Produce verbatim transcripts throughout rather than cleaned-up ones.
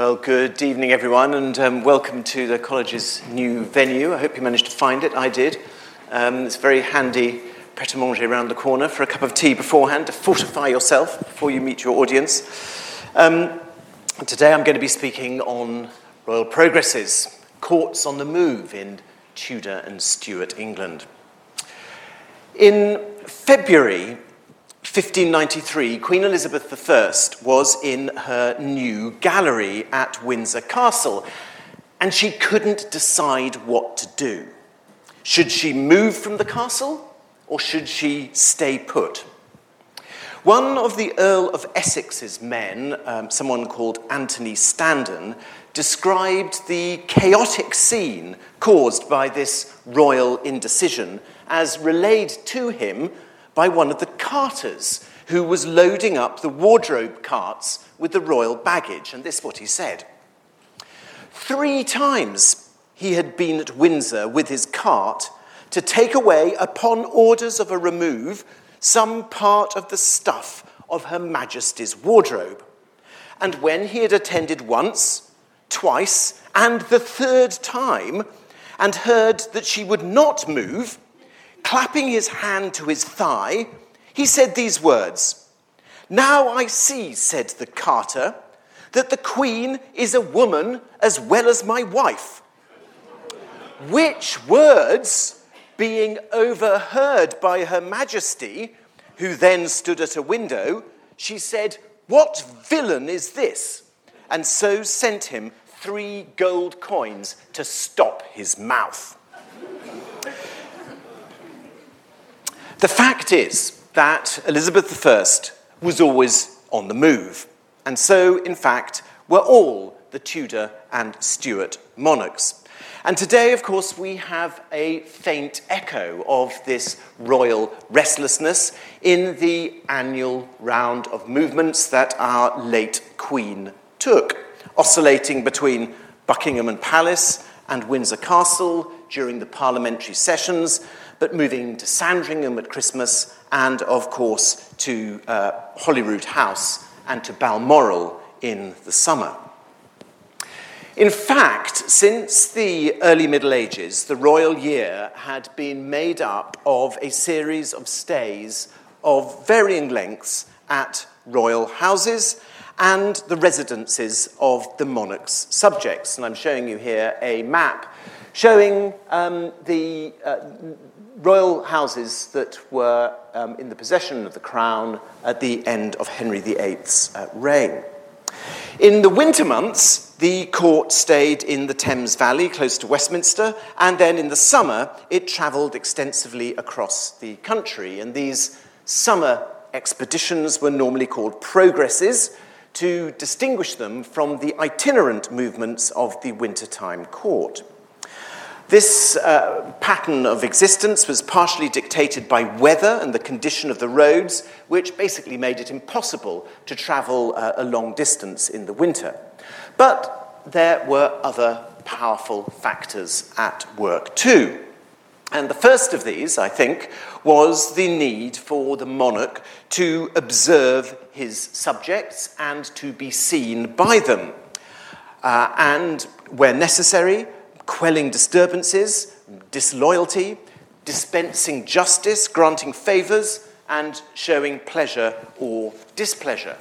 Well, good evening, everyone, and um, welcome to the college's new venue. I hope you managed to find it. I did. Um, it's very handy pret-a-manger around the corner for a cup of tea beforehand to fortify yourself before you meet your audience. Um, today I'm going to be speaking on royal progresses, courts on the move in Tudor and Stuart England. In February fifteen ninety-three, Queen Elizabeth the First was in her new gallery at Windsor Castle, and she couldn't decide what to do. Should she move from the castle, or should she stay put? One of the Earl of Essex's men, um, someone called Anthony Standen, described the chaotic scene caused by this royal indecision as relayed to him by one of the carters who was loading up the wardrobe carts with the royal baggage. And this is what he said. Three times he had been at Windsor with his cart to take away, upon orders of a remove, some part of the stuff of Her Majesty's wardrobe. And when he had attended once, twice, and the third time, and heard that she would not move, clapping his hand to his thigh, he said these words, "Now I see," said the carter, "that the Queen is a woman as well as my wife," which words, being overheard by Her Majesty, who then stood at a window, she said, "What villain is this?" and so sent him three gold coins to stop his mouth. The fact is that Elizabeth the First was always on the move, and so, in fact, were all the Tudor and Stuart monarchs. And today, of course, we have a faint echo of this royal restlessness in the annual round of movements that our late Queen took, oscillating between Buckingham Palace and Windsor Castle during the parliamentary sessions, but moving to Sandringham at Christmas and, of course, to uh, Holyrood House and to Balmoral in the summer. In fact, since the early Middle Ages, the royal year had been made up of a series of stays of varying lengths at royal houses and the residences of the monarch's subjects. And I'm showing you here a map showing um, the uh, royal houses that were um, in the possession of the crown at the end of Henry the Eighth's uh, reign. In the winter months, the court stayed in the Thames Valley, close to Westminster, and then in the summer, it travelled extensively across the country. And these summer expeditions were normally called progresses to distinguish them from the itinerant movements of the wintertime court. This uh, pattern of existence was partially dictated by weather and the condition of the roads, which basically made it impossible to travel uh, a long distance in the winter. But there were other powerful factors at work too. And the first of these, I think, was the need for the monarch to observe his subjects and to be seen by them. Uh, and where necessary, quelling disturbances, disloyalty, dispensing justice, granting favours, and showing pleasure or displeasure.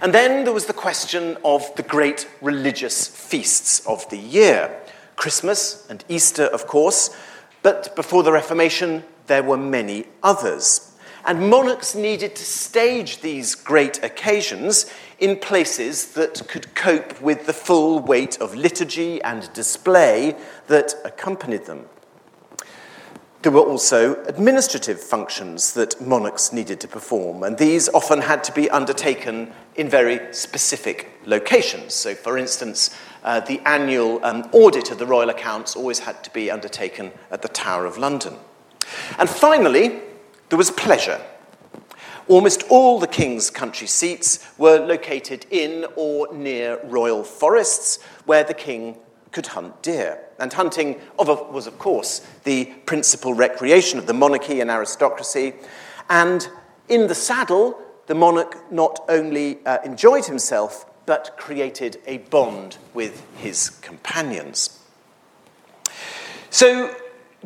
And then there was the question of the great religious feasts of the year. Christmas and Easter, of course, but before the Reformation, there were many others. And monarchs needed to stage these great occasions in places that could cope with the full weight of liturgy and display that accompanied them. There were also administrative functions that monarchs needed to perform, and these often had to be undertaken in very specific locations. So, for instance, uh, the annual um, audit of the royal accounts always had to be undertaken at the Tower of London. And finally, there was pleasure. Almost all the king's country seats were located in or near royal forests where the king could hunt deer. And hunting was, of course, the principal recreation of the monarchy and aristocracy. And in the saddle, the monarch not only uh, enjoyed himself, but created a bond with his companions. So,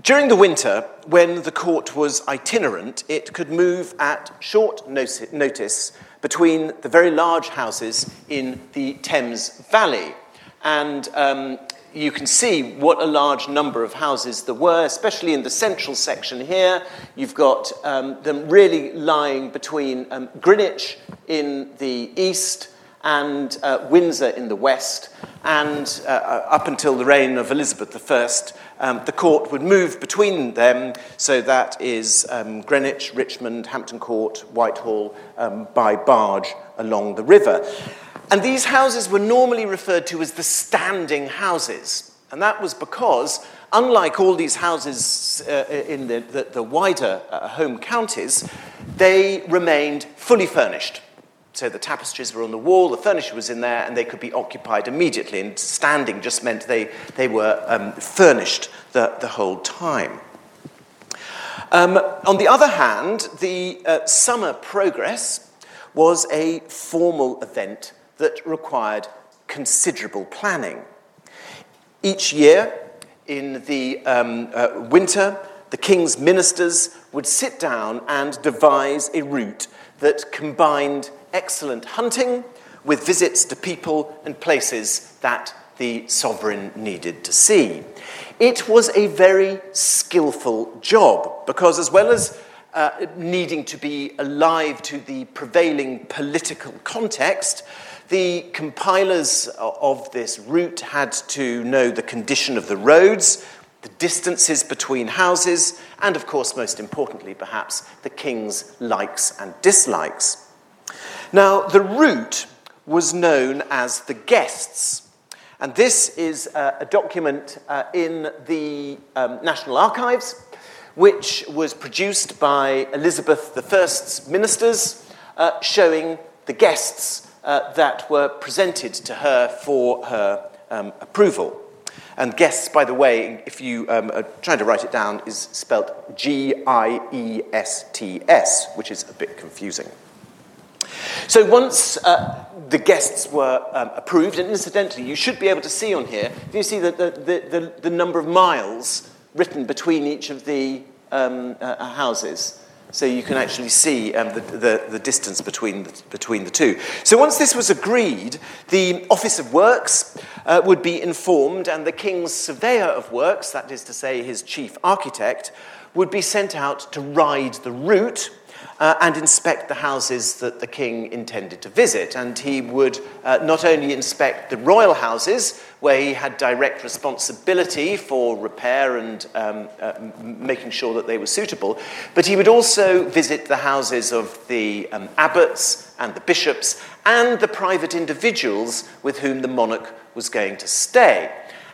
during the winter, when the court was itinerant, it could move at short notice between the very large houses in the Thames Valley. And um, you can see what a large number of houses there were, especially in the central section here. You've got um, them really lying between um, Greenwich in the east and uh, Windsor in the west. And uh, up until the reign of Elizabeth the First, um, the court would move between them. So that is um, Greenwich, Richmond, Hampton Court, Whitehall, um, by barge along the river. And these houses were normally referred to as the standing houses. And that was because, unlike all these houses uh, in the, the, the wider uh, home counties, they remained fully furnished. So the tapestries were on the wall, the furniture was in there, and they could be occupied immediately. And standing just meant they, they were um, furnished the, the whole time. Um, on the other hand, the uh, summer progress was a formal event that required considerable planning. Each year, in the um, uh, winter, the king's ministers would sit down and devise a route that combined excellent hunting with visits to people and places that the sovereign needed to see. It was a very skillful job because, as well as uh, needing to be alive to the prevailing political context, the compilers of this route had to know the condition of the roads, the distances between houses, and, of course, most importantly, perhaps, the king's likes and dislikes. Now, the route was known as the Guests, and this is uh, a document uh, in the um, National Archives, which was produced by Elizabeth the First's ministers, uh, showing the guests uh, that were presented to her for her um, approval. And guests, by the way, if you um, are trying to write it down, is spelt G I E S T S, which is a bit confusing. So once uh, the guests were um, approved, and incidentally, you should be able to see on here, you see the, the, the, the number of miles written between each of the um, uh, houses. So you can actually see um, the, the, the distance between the, between the two. So once this was agreed, the Office of Works uh, would be informed, and the King's Surveyor of Works, that is to say his chief architect, would be sent out to ride the route Uh, and inspect the houses that the king intended to visit. And he would uh, not only inspect the royal houses, where he had direct responsibility for repair and um, uh, making sure that they were suitable, but he would also visit the houses of the um, abbots and the bishops and the private individuals with whom the monarch was going to stay.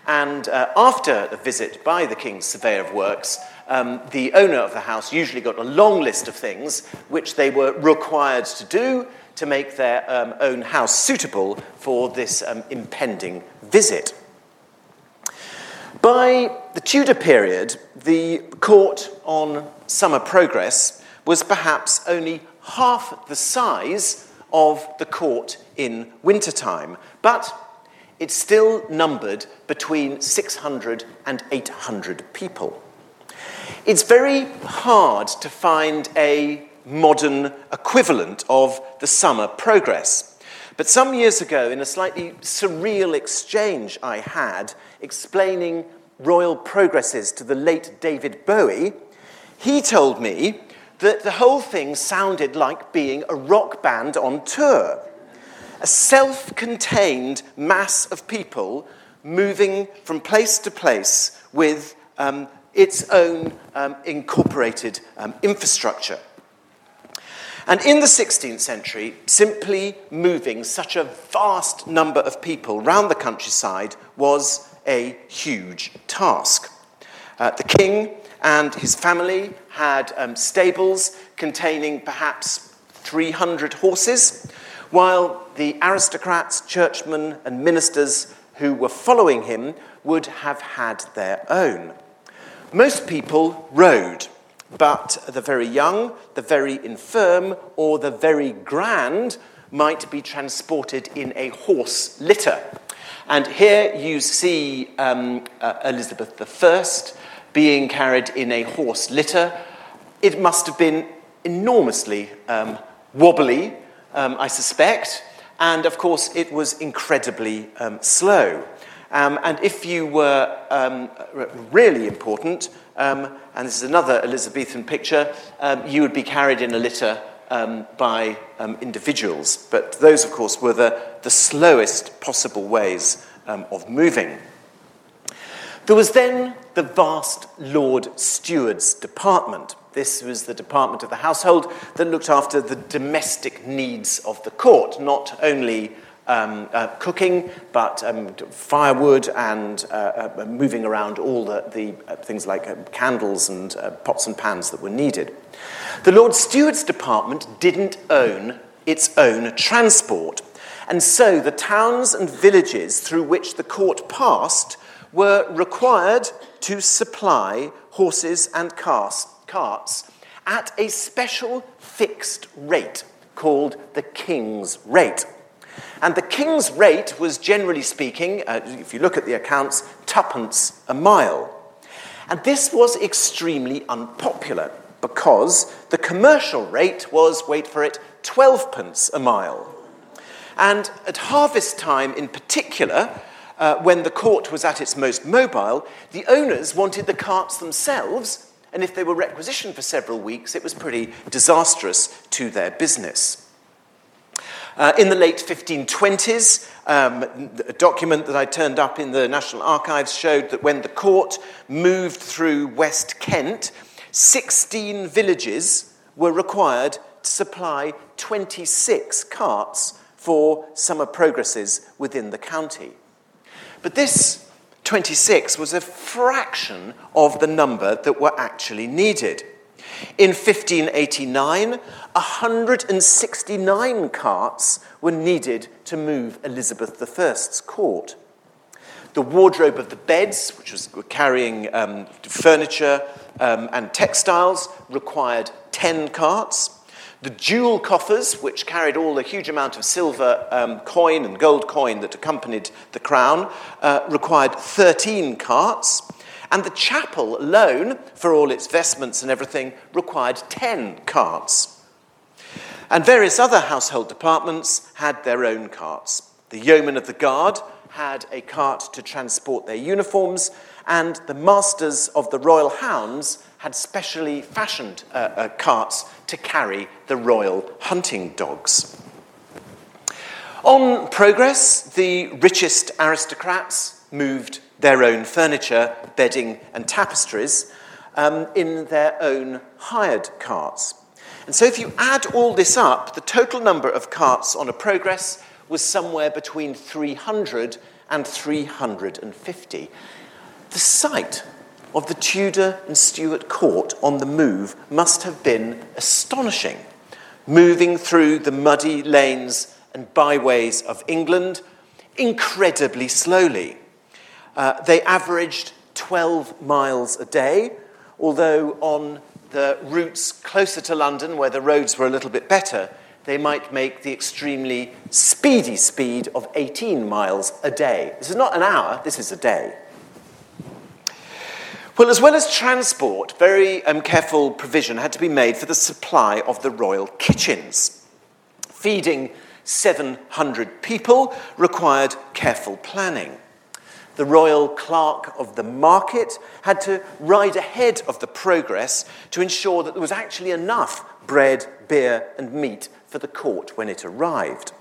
And uh, after a visit by the king's surveyor of works, Um, the owner of the house usually got a long list of things which they were required to do to make their um, own house suitable for this um, impending visit. By the Tudor period, the court on summer progress was perhaps only half the size of the court in wintertime, but it still numbered between six hundred and eight hundred people. It's very hard to find a modern equivalent of the summer progress. But some years ago, in a slightly surreal exchange I had explaining royal progresses to the late David Bowie, he told me that the whole thing sounded like being a rock band on tour, a self-contained mass of people moving from place to place with um, its own um, incorporated um, infrastructure. And in the sixteenth century, simply moving such a vast number of people round the countryside was a huge task. Uh, the king and his family had um, stables containing perhaps three hundred horses, while the aristocrats, churchmen, and ministers who were following him would have had their own. Most people rode, but the very young, the very infirm, or the very grand might be transported in a horse litter. And here you see um, uh, Elizabeth the First being carried in a horse litter. It must have been enormously um, wobbly, um, I suspect, and of course it was incredibly um, slow. Um, and if you were um, really important, um, and this is another Elizabethan picture, um, you would be carried in a litter um, by um, individuals. But those, of course, were the, the slowest possible ways um, of moving. There was then the vast Lord Steward's department. This was the department of the household that looked after the domestic needs of the court, not only um, uh, cooking, but um, firewood and uh, uh, moving around all the, the uh, things like uh, candles and uh, pots and pans that were needed. The Lord Steward's department didn't own its own transport, and so the towns and villages through which the court passed were required to supply horses and cars, carts at a special fixed rate called the king's rate. And the king's rate was, generally speaking, uh, if you look at the accounts, twopence a mile. And this was extremely unpopular because the commercial rate was, wait for it, twelvepence a mile. And at harvest time in particular, Uh, when the court was at its most mobile, the owners wanted the carts themselves, and if they were requisitioned for several weeks, it was pretty disastrous to their business. Uh, in the late fifteen twenties, um, a document that I turned up in the National Archives showed that when the court moved through West Kent, sixteen villages were required to supply twenty-six carts for summer progresses within the county. But this twenty-six was a fraction of the number that were actually needed. In fifteen eighty-nine, one hundred sixty-nine carts were needed to move Elizabeth the First's court. The wardrobe of the beds, which was carrying um, furniture um, and textiles, required ten carts. The jewel coffers, which carried all the huge amount of silver um, coin and gold coin that accompanied the crown, uh, required thirteen carts. And the chapel alone, for all its vestments and everything, required ten carts. And various other household departments had their own carts. The yeomen of the guard had a cart to transport their uniforms, and the masters of the royal hounds had specially fashioned uh, uh, carts to carry the royal hunting dogs. On progress, the richest aristocrats moved their own furniture, bedding and tapestries um, in their own hired carts. And so if you add all this up, the total number of carts on a progress was somewhere between three hundred and three hundred fifty. The sight of the Tudor and Stuart court on the move must have been astonishing, moving through the muddy lanes and byways of England incredibly slowly. Uh, they averaged twelve miles a day, although on the routes closer to London, where the roads were a little bit better, they might make the extremely speedy speed of eighteen miles a day. This is not an hour, this is a day. Well, as well as transport, very um, careful provision had to be made for the supply of the royal kitchens. Feeding seven hundred people required careful planning. The royal clerk of the market had to ride ahead of the progress to ensure that there was actually enough bread, beer, and meat for the court when it arrived.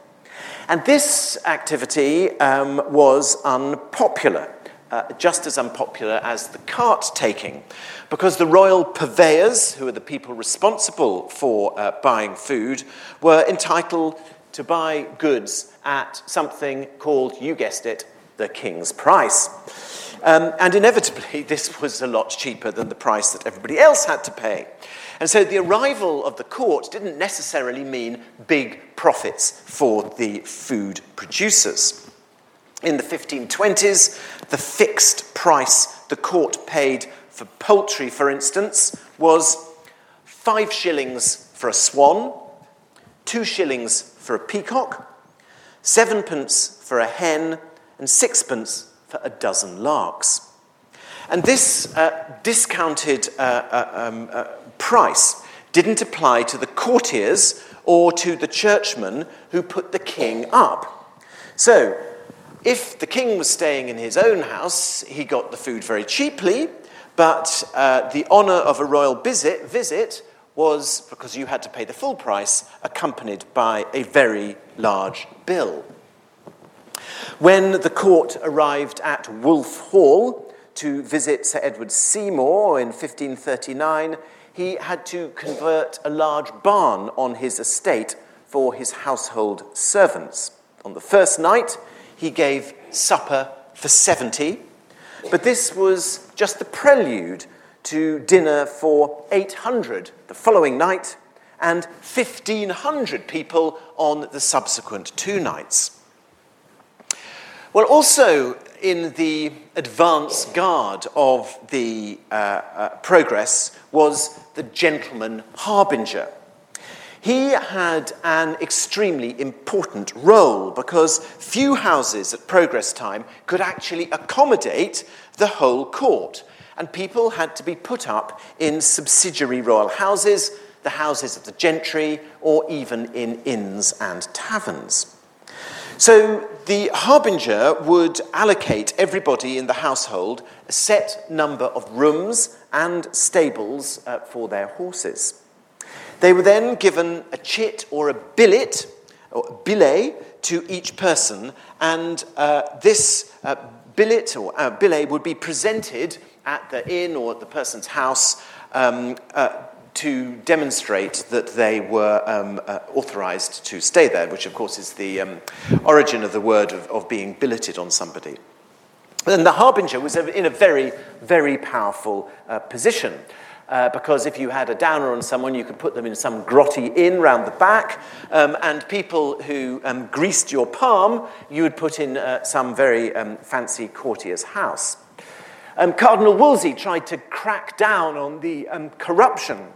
And this activity um, was unpopular. Uh, just as unpopular as the cart-taking, because the royal purveyors, who are the people responsible for uh, buying food, were entitled to buy goods at something called, you guessed it, the king's price. Um, and inevitably, this was a lot cheaper than the price that everybody else had to pay. And so the arrival of the court didn't necessarily mean big profits for the food producers. In the fifteen twenties, the fixed price the court paid for poultry, for instance, was five shillings for a swan, two shillings for a peacock, sevenpence for a hen, and sixpence for a dozen larks. And this uh, discounted uh, uh, um, uh, price didn't apply to the courtiers or to the churchmen who put the king up. So, if the king was staying in his own house, he got the food very cheaply, but uh, the honour of a royal visit, visit was, because you had to pay the full price, accompanied by a very large bill. When the court arrived at Wolf Hall to visit Sir Edward Seymour in fifteen thirty-nine, he had to convert a large barn on his estate for his household servants. On the first night, he gave supper for seventy, but this was just the prelude to dinner for eight hundred the following night and fifteen hundred people on the subsequent two nights. Well, also in the advance guard of the uh, uh, progress was the gentleman harbinger. He had an extremely important role because few houses at progress time could actually accommodate the whole court, and people had to be put up in subsidiary royal houses, the houses of the gentry, or even in inns and taverns. So the harbinger would allocate everybody in the household a set number of rooms and stables uh, for their horses. They were then given a chit or a billet, or a billet to each person, and uh, this uh, billet or uh, billet would be presented at the inn or at the person's house um, uh, to demonstrate that they were um, uh, authorised to stay there, which, of course, is the um, origin of the word of, of being billeted on somebody. And the harbinger was in a very, very powerful uh, position, uh, because if you had a downer on someone, you could put them in some grotty inn round the back, um, and people who um, greased your palm, you would put in uh, some very um, fancy courtier's house. Um, Cardinal Wolsey tried to crack down on the um, corruption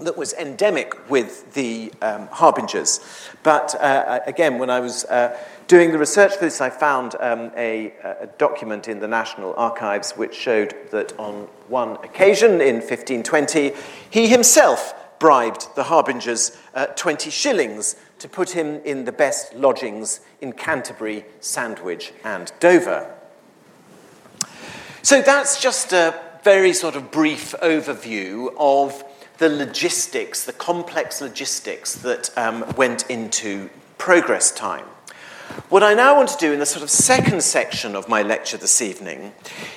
that was endemic with the um, harbingers. But uh, again, when I was uh, doing the research for this, I found um, a, a document in the National Archives which showed that on one occasion in fifteen twenty, he himself bribed the harbingers uh, twenty shillings to put him in the best lodgings in Canterbury, Sandwich, and Dover. So that's just a very sort of brief overview of the logistics, the complex logistics that um, went into progress time. What I now want to do in the sort of second section of my lecture this evening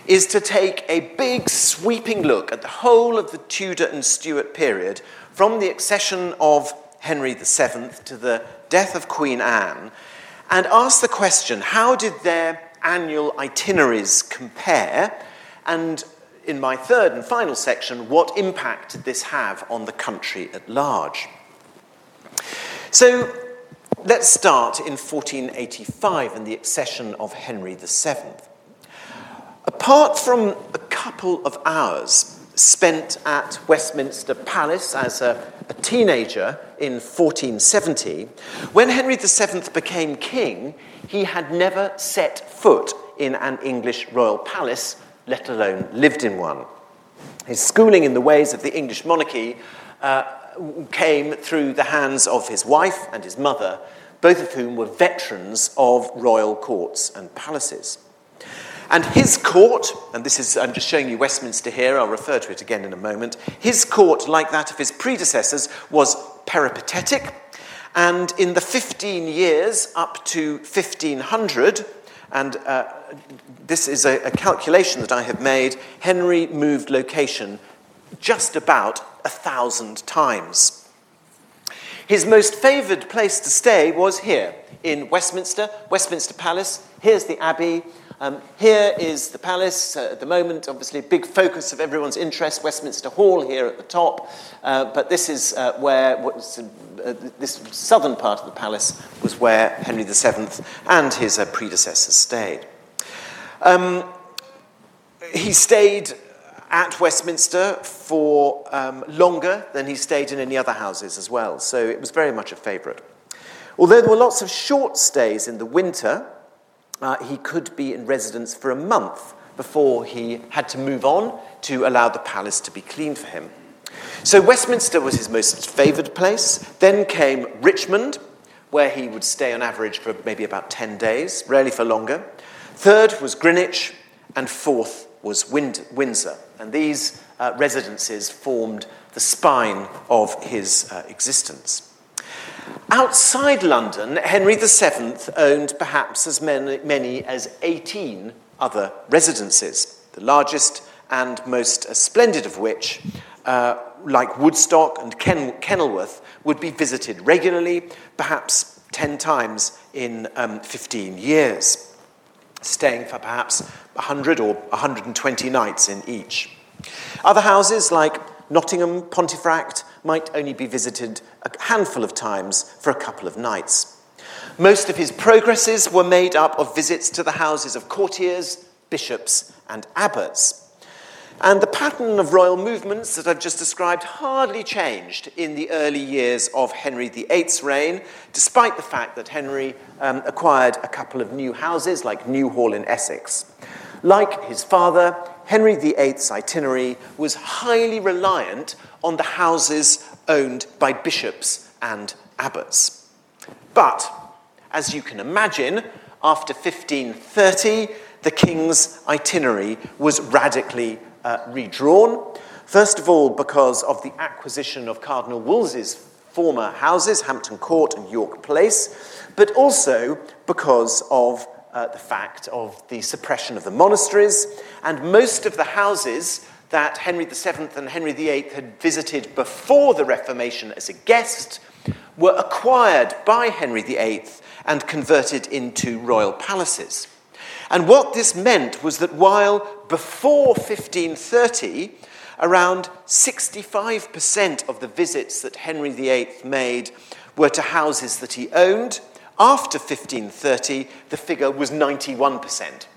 is to take a big sweeping look at the whole of the Tudor and Stuart period, from the accession of Henry the Seventh to the death of Queen Anne, and ask the question, how did their annual itineraries compare? And in my third and final section, what impact did this have on the country at large? So let's start in fourteen eighty-five and the accession of Henry the Seventh. Apart from a couple of hours spent at Westminster Palace as a, a teenager in fourteen seventy, when Henry the Seventh became king, he had never set foot in an English royal palace, let alone lived in one. His schooling in the ways of the English monarchy uh, came through the hands of his wife and his mother, both of whom were veterans of royal courts and palaces. And his court, and this is, I'm just showing you Westminster here, I'll refer to it again in a moment, his court, like that of his predecessors, was peripatetic, and in the fifteen years up to fifteen hundred, And uh, this is a, a calculation that I have made. Henry moved location just about a thousand times. His most favoured place to stay was here in Westminster, Westminster Palace. Here's the Abbey. Um, here is the palace uh, at the moment, obviously a big focus of everyone's interest, Westminster Hall here at the top. Uh, but this is uh, where, what was, uh, this southern part of the palace was where Henry the Seventh and his uh, predecessors stayed. Um, he stayed at Westminster for um, longer than he stayed in any other houses as well, so it was very much a favourite. Although there were lots of short stays in the winter, uh, he could be in residence for a month before he had to move on to allow the palace to be cleaned for him. So Westminster was his most favoured place. Then came Richmond, where he would stay on average for maybe about ten days, rarely for longer. Third was Greenwich, and fourth was Wind- Windsor. And these uh, residences formed the spine of his uh, existence. Outside London, Henry the Seventh owned perhaps as many, many as eighteen other residences, the largest and most uh, splendid of which, uh, like Woodstock and Ken- Kenilworth, would be visited regularly, perhaps ten times in um, fifteen years, staying for perhaps one hundred or one hundred twenty nights in each. Other houses like Nottingham, Pontefract, might only be visited a handful of times for a couple of nights. Most of his progresses were made up of visits to the houses of courtiers, bishops, and abbots. And the pattern of royal movements that I've just described hardly changed in the early years of Henry the Eighth's reign, despite the fact that Henry um, acquired a couple of new houses, like Newhall in Essex. Like his father, Henry the Eighth's itinerary was highly reliant on the houses owned by bishops and abbots. But, as you can imagine, after fifteen thirty, the king's itinerary was radically Uh, redrawn, first of all because of the acquisition of Cardinal Wolsey's former houses, Hampton Court and York Place, but also because of uh, the fact of the suppression of the monasteries, and most of the houses that Henry the Seventh and Henry the Eighth had visited before the Reformation as a guest were acquired by Henry the Eighth and converted into royal palaces. And what this meant was that while before fifteen thirty, around sixty-five percent of the visits that Henry the Eighth made were to houses that he owned, after fifteen thirty, the figure was ninety-one percent.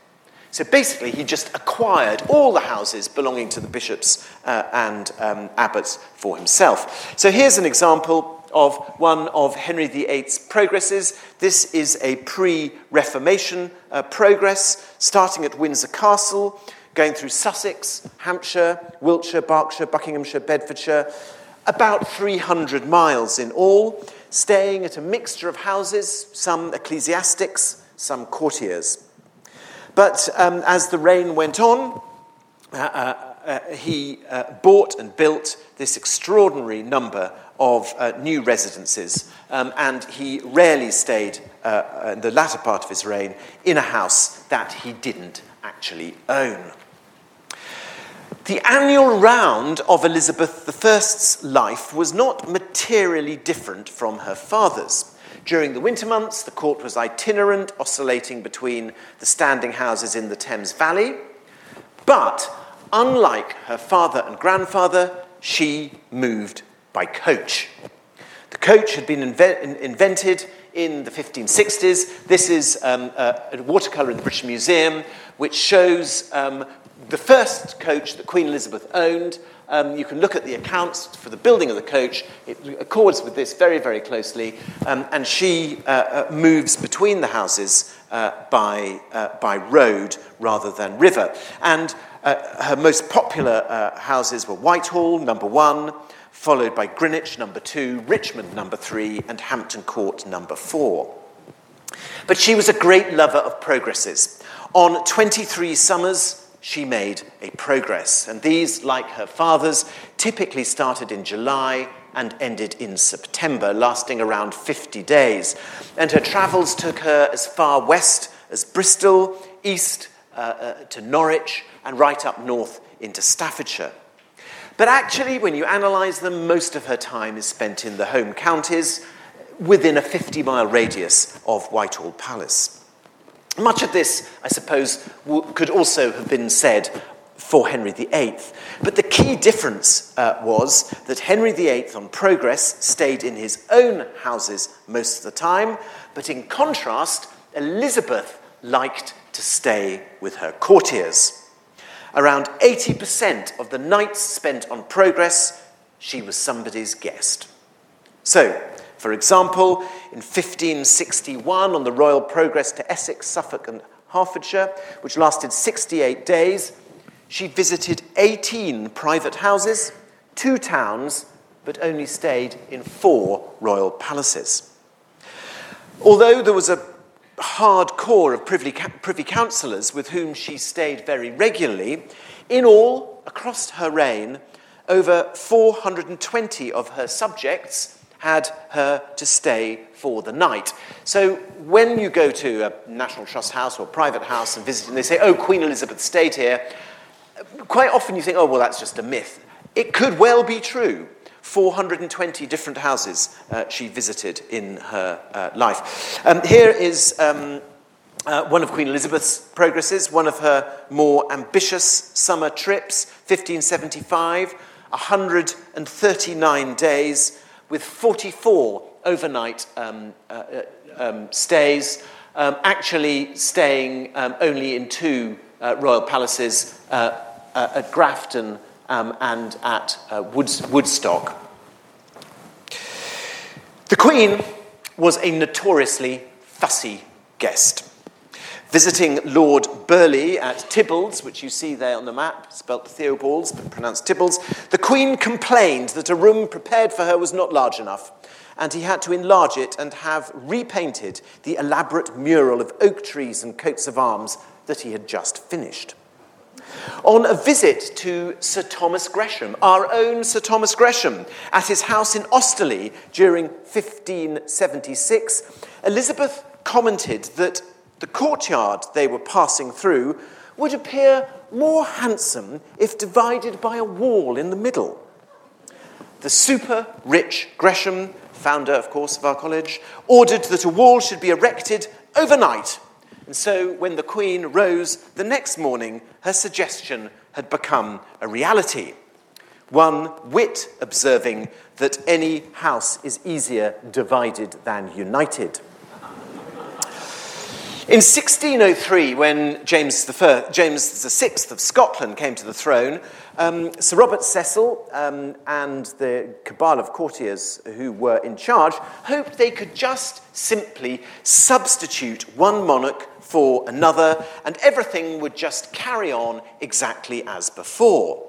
So basically, he just acquired all the houses belonging to the bishops uh, and um, abbots for himself. So here's an example of one of Henry the Eighth's progresses. This is a pre-Reformation uh, progress, starting at Windsor Castle, going through Sussex, Hampshire, Wiltshire, Berkshire, Buckinghamshire, Bedfordshire, about three hundred miles in all, staying at a mixture of houses, some ecclesiastics, some courtiers. But um, as the reign went on, uh, uh, Uh, he uh, bought and built this extraordinary number of uh, new residences, um, and he rarely stayed uh, in the latter part of his reign in a house that he didn't actually own. The annual round of Elizabeth the First's life was not materially different from her father's. During the winter months, the court was itinerant, oscillating between the standing houses in the Thames Valley, but unlike her father and grandfather, she moved by coach. The coach had been inve- invented in the fifteen sixties. This is um, a, a watercolour in the British Museum, which shows um, the first coach that Queen Elizabeth owned. Um, you can look at the accounts for the building of the coach. It accords with this very, very closely. Um, and she uh, uh, moves between the houses uh, by, uh, by road rather than river. And Uh, her most popular uh, houses were Whitehall, number one, followed by Greenwich, number two, Richmond, number three, and Hampton Court, number four. But she was a great lover of progresses. On twenty-three summers, she made a progress, and these, like her father's, typically started in July and ended in September, lasting around fifty days. And her travels took her as far west as Bristol, east uh, uh, to Norwich, and right up north into Staffordshire. But actually, when you analyse them, most of her time is spent in the home counties within a fifty-mile radius of Whitehall Palace. Much of this, I suppose, w- could also have been said for Henry the Eighth. But the key difference uh, was that Henry the Eighth, on progress, stayed in his own houses most of the time, but in contrast, Elizabeth liked to stay with her courtiers. Around eighty percent of the nights spent on progress, she was somebody's guest. So, For example, in fifteen sixty-one, on the royal progress to Essex, Suffolk, and Hertfordshire, which lasted sixty-eight days, she visited eighteen private houses, two towns, but only stayed in four royal palaces. Although there was a hard core of privy, privy councillors with whom she stayed very regularly, in all, across her reign, over four hundred twenty of her subjects had her to stay for the night. So when you go to a National Trust house or a private house and visit and they say, oh, Queen Elizabeth stayed here, quite often you think, oh, well, that's just a myth. It could well be true. four hundred twenty different houses uh, she visited in her uh, life. Um, here is um, uh, one of Queen Elizabeth's progresses, one of her more ambitious summer trips, fifteen seventy-five, one hundred thirty-nine days, with forty-four overnight um, uh, um, stays, um, actually staying um, only in two uh, royal palaces, uh, uh, at Grafton um, and at uh, Woods- Woodstock. The Queen was a notoriously fussy guest, visiting Lord Burleigh at Theobald's, which you see there on the map, spelt Theobald's, but pronounced Tibbals. The Queen complained that a room prepared for her was not large enough, and he had to enlarge it and have repainted the elaborate mural of oak trees and coats of arms that he had just finished. On a visit to Sir Thomas Gresham, our own Sir Thomas Gresham, at his house in Austerley during fifteen seventy-six, Elizabeth commented that the courtyard they were passing through would appear more handsome if divided by a wall in the middle. The super-rich Gresham, founder, of course, of our college, ordered that a wall should be erected overnight. And so when the Queen rose the next morning, her suggestion had become a reality. One wit observing that any house is easier divided than united. In sixteen oh three, when James the First, James the Sixth of Scotland came to the throne, um, Sir Robert Cecil um, and the cabal of courtiers who were in charge hoped they could just simply substitute one monarch for another and everything would just carry on exactly as before.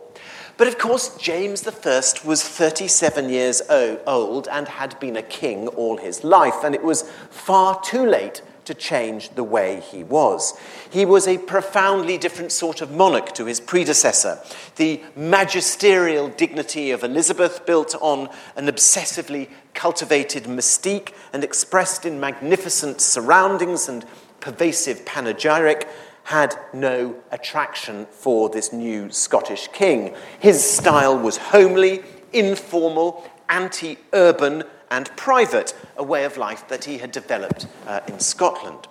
But of course, James the First was thirty-seven years old and had been a king all his life, and it was far too late to change the way he was. He was a profoundly different sort of monarch to his predecessor. The magisterial dignity of Elizabeth, built on an obsessively cultivated mystique and expressed in magnificent surroundings and pervasive panegyric, had no attraction for this new Scottish king. His style was homely, informal, anti-urban, and private, a way of life that he had developed uh, in Scotland.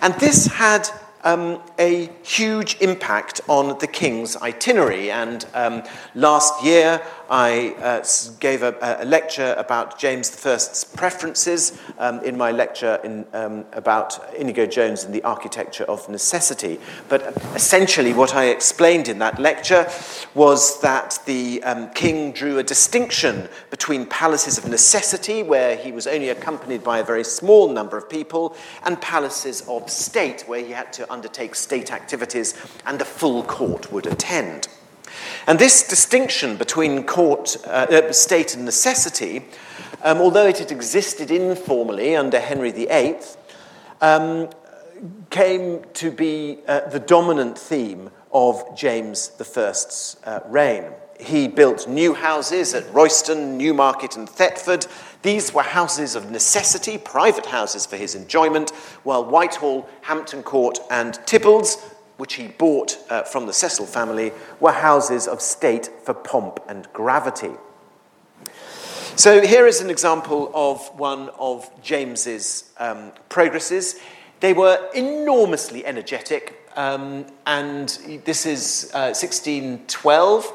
And this had um, a huge impact on the king's itinerary. And um, last year, I uh, gave a, a lecture about James the First's preferences um, in my lecture in, um, about Inigo Jones and the architecture of necessity. But essentially what I explained in that lecture was that the um, king drew a distinction between palaces of necessity, where he was only accompanied by a very small number of people, and palaces of state, where he had to undertake state activities and the full court would attend. And this distinction between court, uh, state and necessity, um, although it had existed informally under Henry the Eighth, um, came to be uh, the dominant theme of James the First's uh, reign. He built new houses at Royston, Newmarket, and Thetford. These were houses of necessity, private houses for his enjoyment, while Whitehall, Hampton Court, and Theobald's, which he bought uh, from the Cecil family, were houses of state for pomp and gravity. So here is an example of one of James's um, progresses. They were enormously energetic, um, and this is uh, sixteen twelve,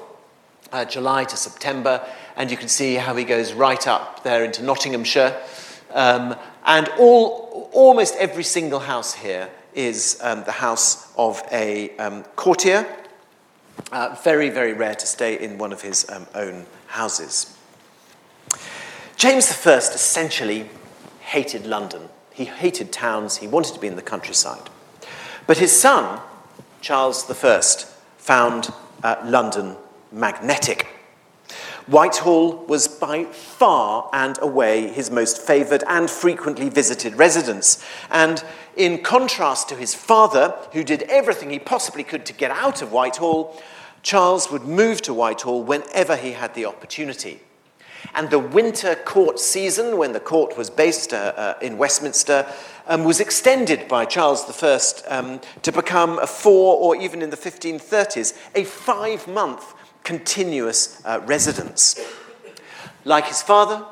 uh, July to September, and you can see how he goes right up there into Nottinghamshire, um, and all almost every single house here is um, the house of a um, courtier. Uh, very, very rare to stay in one of his um, own houses. James the First essentially hated London. He hated towns. He wanted to be in the countryside. But his son, Charles the First, found uh, London magnetic. Whitehall was by far and away his most favoured and frequently visited residence. And in contrast to his father, who did everything he possibly could to get out of Whitehall, Charles would move to Whitehall whenever he had the opportunity. And the winter court season, when the court was based uh, uh, in Westminster, um, was extended by Charles the First um, to become a four, or even in the fifteen thirties, a five-month continuous uh, residence. Like his father,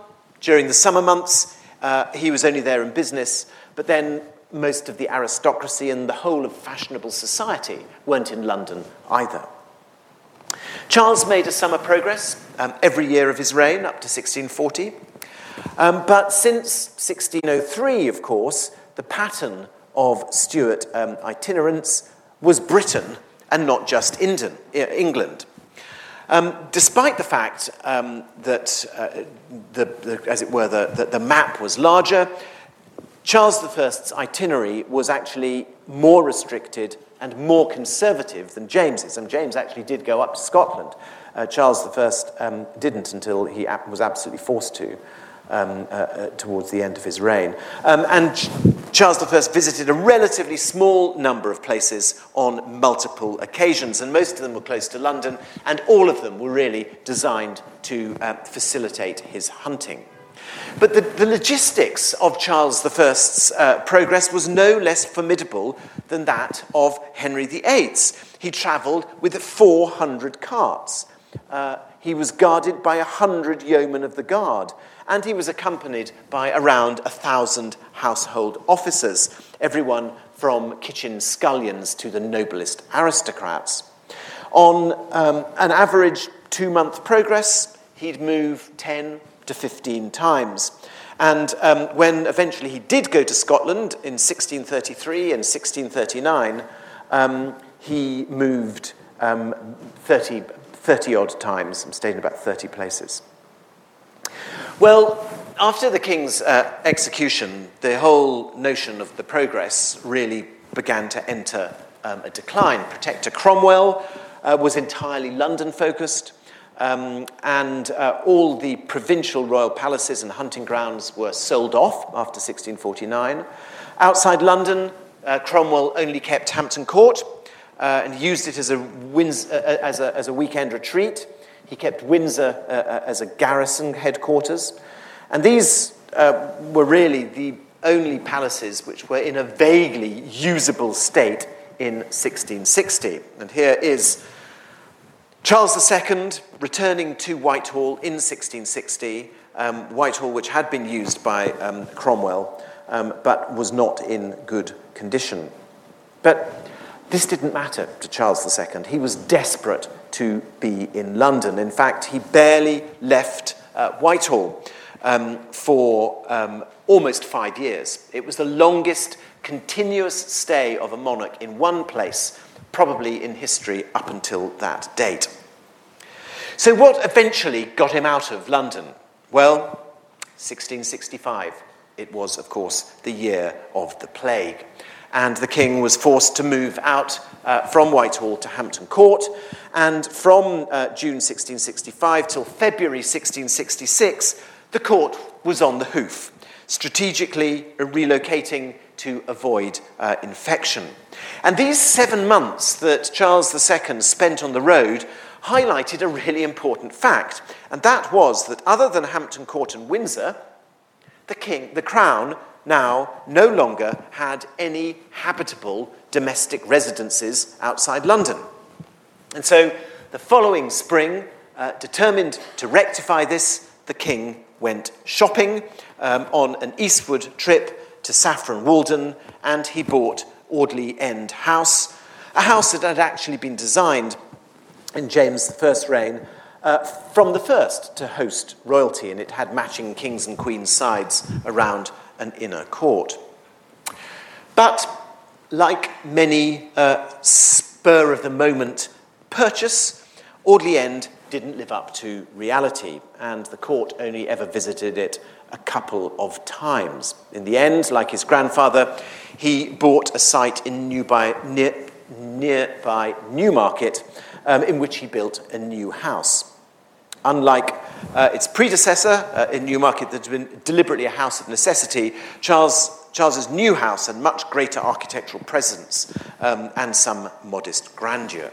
during the summer months, uh, he was only there in business, but then most of the aristocracy and the whole of fashionable society weren't in London either. Charles made a summer progress um, every year of his reign up to sixteen forty. Um, but since sixteen oh three, of course, the pattern of Stuart um, itinerance was Britain and not just England. Um, despite the fact um, that, uh, the, the, as it were, the, the, the map was larger, Charles the First's itinerary was actually more restricted and more conservative than James's. And James actually did go up to Scotland. Uh, Charles the First um, didn't until he was absolutely forced to um, uh, towards the end of his reign. Um, and Charles the First visited a relatively small number of places on multiple occasions, and most of them were close to London, and all of them were really designed to uh, facilitate his hunting. But the, the logistics of Charles the First's uh, progress was no less formidable than that of Henry the Eighth's. He travelled with four hundred carts. Uh, he was guarded by one hundred yeomen of the guard, and he was accompanied by around one thousand household officers, everyone from kitchen scullions to the noblest aristocrats. On um, an average two-month progress, he'd move ten to fifteen times. And um, when eventually he did go to Scotland in sixteen thirty-three and sixteen thirty-nine, um, he moved um, thirty, thirty-odd times and stayed in about thirty places. Well, after the king's uh, execution, the whole notion of the progress really began to enter um, a decline. Protector Cromwell uh, was entirely London-focused. Um, and uh, all the provincial royal palaces and hunting grounds were sold off after sixteen forty-nine. Outside London, uh, Cromwell only kept Hampton Court uh, and used it as a, Winds- uh, as, a, as a weekend retreat. He kept Windsor uh, as a garrison headquarters. And these uh, were really the only palaces which were in a vaguely usable state in sixteen sixty. And here is Charles the Second returning to Whitehall in sixteen sixty, um, Whitehall which had been used by um, Cromwell, um, but was not in good condition. But this didn't matter to Charles the Second. He was desperate to be in London. In fact, he barely left uh, Whitehall um, for um, almost five years. It was the longest continuous stay of a monarch in one place, probably in history up until that date. So what eventually got him out of London? Well, sixteen sixty-five. It was, of course, the year of the plague. And the king was forced to move out uh, from Whitehall to Hampton Court. And from uh, June sixteen sixty-five till February sixteen sixty-six, the court was on the hoof, strategically relocating to avoid uh, infection. And these seven months that Charles the Second spent on the road highlighted a really important fact, and that was that other than Hampton Court and Windsor, the king, the crown now no longer had any habitable domestic residences outside London. And so the following spring, uh, determined to rectify this, the king went shopping um, on an eastward trip to Saffron Walden, and he bought Audley End House, a house that had actually been designed in James the First's reign uh, from the first to host royalty, and it had matching kings and queens' sides around an inner court. But like many uh, spur-of-the-moment purchase, Audley End didn't live up to reality, and the court only ever visited it a couple of times. In the end, like his grandfather, he bought a site in nearby, near, nearby Newmarket um, in which he built a new house. Unlike uh, its predecessor uh, in Newmarket, that had been deliberately a house of necessity, Charles Charles's new house had much greater architectural presence um, and some modest grandeur.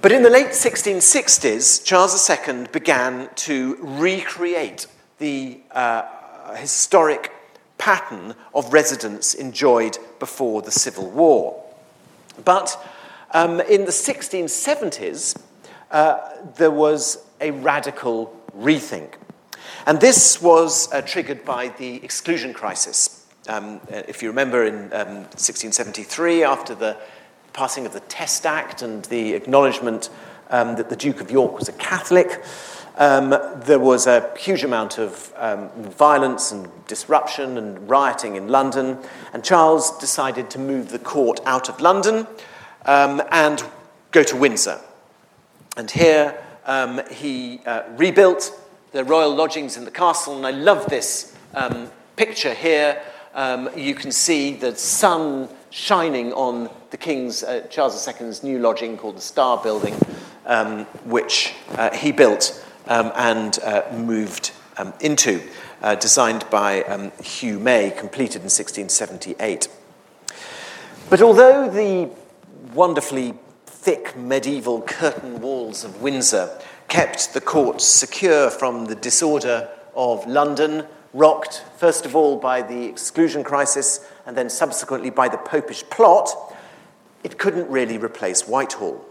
But in the late sixteen sixties, Charles the Second began to recreate the uh, historic pattern of residence enjoyed before the Civil War. But um, in the sixteen seventies, uh, there was a radical rethink. And this was uh, triggered by the Exclusion Crisis. Um, if you remember, in um, sixteen seventy-three, after the passing of the Test Act and the acknowledgement um, that the Duke of York was a Catholic, um, there was a huge amount of um, violence and disruption and rioting in London, and Charles decided to move the court out of London um, and go to Windsor. And here um, he uh, rebuilt the royal lodgings in the castle, and I love this um, picture here. Um, you can see the sun shining on the King's, uh, Charles the Second's new lodging called the Star Building, um, which uh, he built um, and uh, moved um, into, uh, designed by um, Hugh May, completed in sixteen seventy-eight. But although the wonderfully thick medieval curtain walls of Windsor kept the court secure from the disorder of London, rocked first of all by the Exclusion Crisis and then subsequently by the Popish plot, it couldn't really replace Whitehall.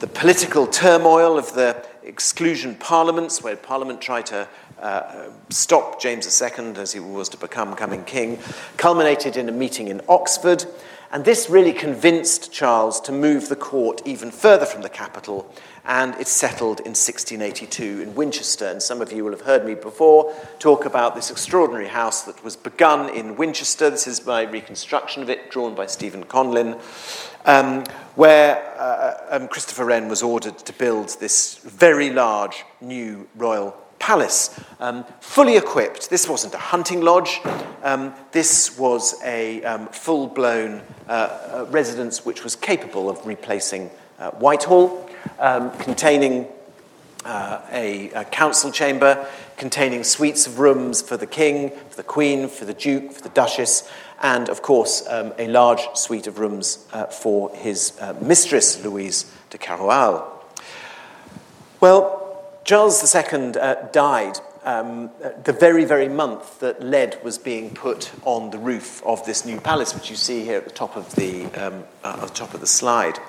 The political turmoil of the Exclusion Parliaments, where Parliament tried to uh, stop James the Second, as he was to become coming king, culminated in a meeting in Oxford, and this really convinced Charles to move the court even further from the capital, and it settled in sixteen eighty-two in Winchester. And some of you will have heard me before talk about this extraordinary house that was begun in Winchester. This is my reconstruction of it, drawn by Stephen Conlin, um, where uh, um, Christopher Wren was ordered to build this very large new royal palace, um, fully equipped. This wasn't a hunting lodge. Um, this was a um, full-blown uh, uh, residence which was capable of replacing uh, Whitehall, um, containing uh, a, a council chamber, containing suites of rooms for the king, for the queen, for the duke, for the duchess, and, of course, um, a large suite of rooms uh, for his uh, mistress, Louise de Keroualle. Well, Charles the Second uh, died um, the very, very month that lead was being put on the roof of this new palace, which you see here at the top of the um, uh, at the top of the slide.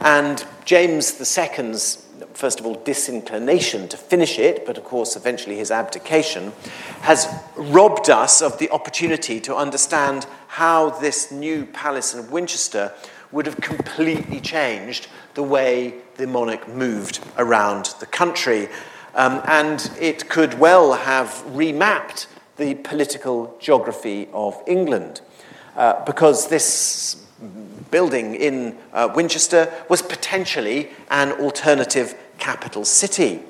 And James the Second's, first of all, disinclination to finish it, but of course eventually his abdication, has robbed us of the opportunity to understand how this new palace in Winchester would have completely changed the way the monarch moved around the country. Um, and it could well have remapped the political geography of England, uh, because this building in uh, Winchester was potentially an alternative capital city,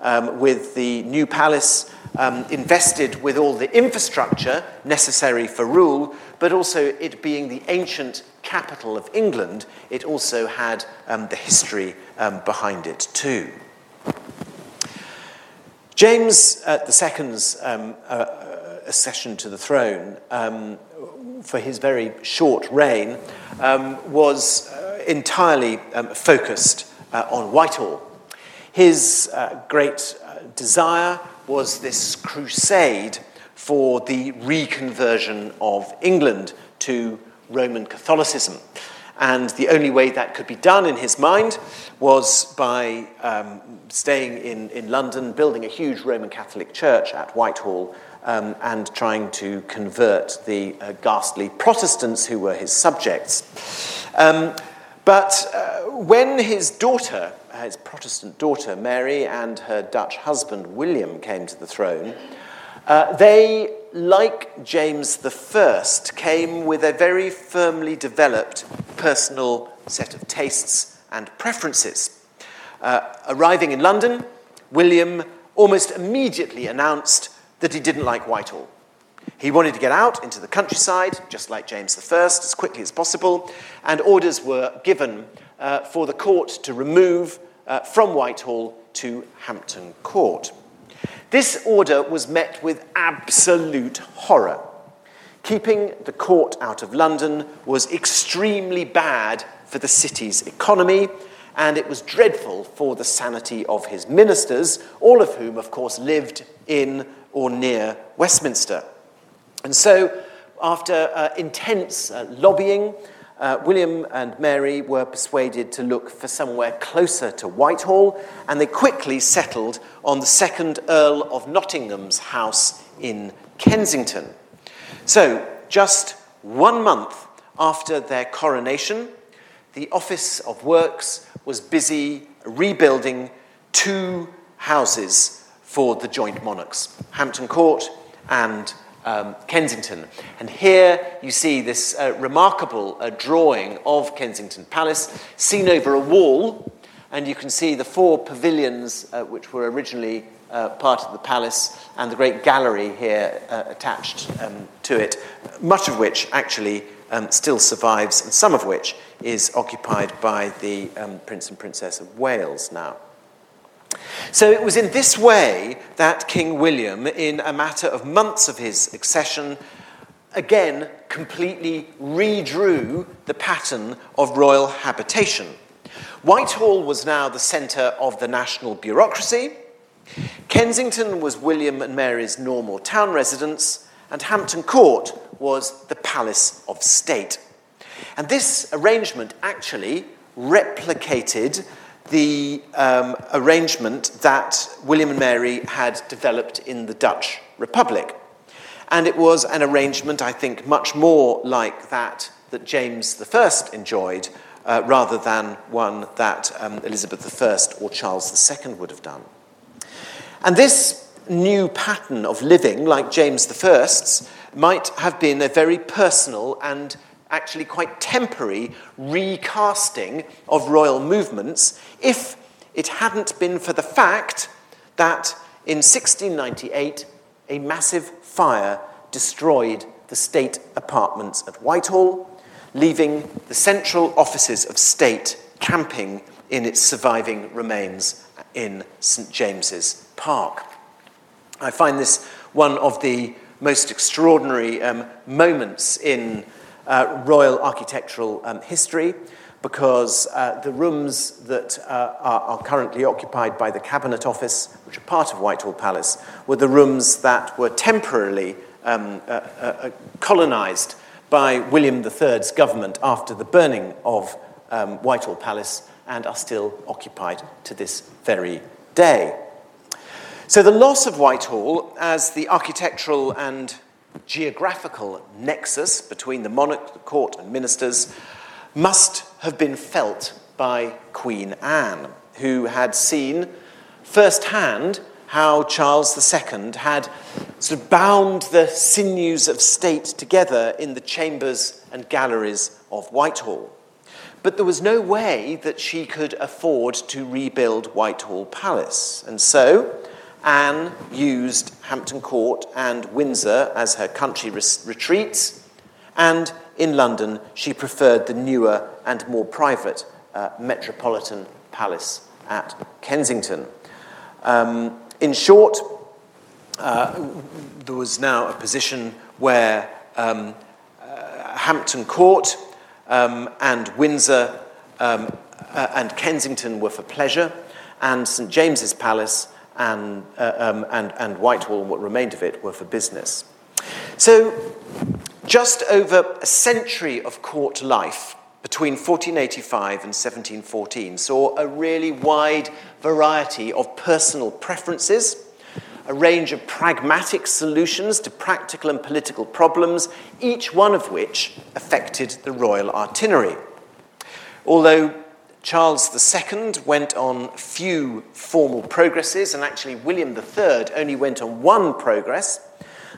um, with the new palace um, invested with all the infrastructure necessary for rule, but also it being the ancient capital of England, it also had um, the history um, behind it too. James uh, the Second's um, uh, accession to the throne um, for his very short reign um, was uh, entirely um, focused uh, on Whitehall. His uh, great uh, desire was this crusade for the reconversion of England to Roman Catholicism. And the only way that could be done, in his mind, was by um, staying in, in London, building a huge Roman Catholic church at Whitehall, um, and trying to convert the uh, ghastly Protestants who were his subjects. Um, but uh, when his daughter, his Protestant daughter, Mary, and her Dutch husband, William, came to the throne, uh, they... like James the First, came with a very firmly developed personal set of tastes and preferences. Uh, arriving in London, William almost immediately announced that he didn't like Whitehall. He wanted to get out into the countryside, just like James the First, as quickly as possible, and orders were given uh, for the court to remove uh, from Whitehall to Hampton Court. This order was met with absolute horror. Keeping the court out of London was extremely bad for the city's economy, and it was dreadful for the sanity of his ministers, all of whom, of course, lived in or near Westminster. And so, after uh, intense uh, lobbying, uh, William and Mary were persuaded to look for somewhere closer to Whitehall, and they quickly settled on the second Earl of Nottingham's house in Kensington. So, just one month after their coronation, the Office of Works was busy rebuilding two houses for the joint monarchs, Hampton Court and Um, Kensington. And here you see this uh, remarkable uh, drawing of Kensington Palace seen over a wall, and you can see the four pavilions uh, which were originally uh, part of the palace and the great gallery here uh, attached um, to it, much of which actually um, still survives and some of which is occupied by the um, Prince and Princess of Wales now. So it was in this way that King William, in a matter of months of his accession, again completely redrew the pattern of royal habitation. Whitehall was now the centre of the national bureaucracy, Kensington was William and Mary's normal town residence, and Hampton Court was the palace of state. And this arrangement actually replicated the um, arrangement that William and Mary had developed in the Dutch Republic. And it was an arrangement, I think, much more like that that James the First enjoyed, uh, rather than one that um, Elizabeth the First or Charles the Second would have done. And this new pattern of living, like James the First's, might have been a very personal and actually quite temporary recasting of royal movements if it hadn't been for the fact that in sixteen ninety-eight a massive fire destroyed the state apartments at Whitehall, leaving the central offices of state camping in its surviving remains in Saint James's Park. I find this one of the most extraordinary um, moments in Uh, royal architectural um, history, because uh, the rooms that uh, are, are currently occupied by the Cabinet Office, which are part of Whitehall Palace, were the rooms that were temporarily um, uh, uh, colonised by William the Third's government after the burning of um, Whitehall Palace, and are still occupied to this very day. So the loss of Whitehall as the architectural and geographical nexus between the monarch, the court, and ministers must have been felt by Queen Anne, who had seen firsthand how Charles the Second had sort of bound the sinews of state together in the chambers and galleries of Whitehall. But there was no way that she could afford to rebuild Whitehall Palace, and so Anne used Hampton Court and Windsor as her country res- retreats, and in London she preferred the newer and more private uh, metropolitan palace at Kensington. Um, in short, uh, there was now a position where um, uh, Hampton Court um, and Windsor um, uh, and Kensington were for pleasure, and Saint James's Palace And, uh, um, and and Whitehall, what remained of it, were for business. So just over a century of court life between fourteen eighty-five and seventeen fourteen saw a really wide variety of personal preferences, a range of pragmatic solutions to practical and political problems, each one of which affected the royal itinerary. Although Charles the Second went on few formal progresses, and actually William the Third only went on one progress,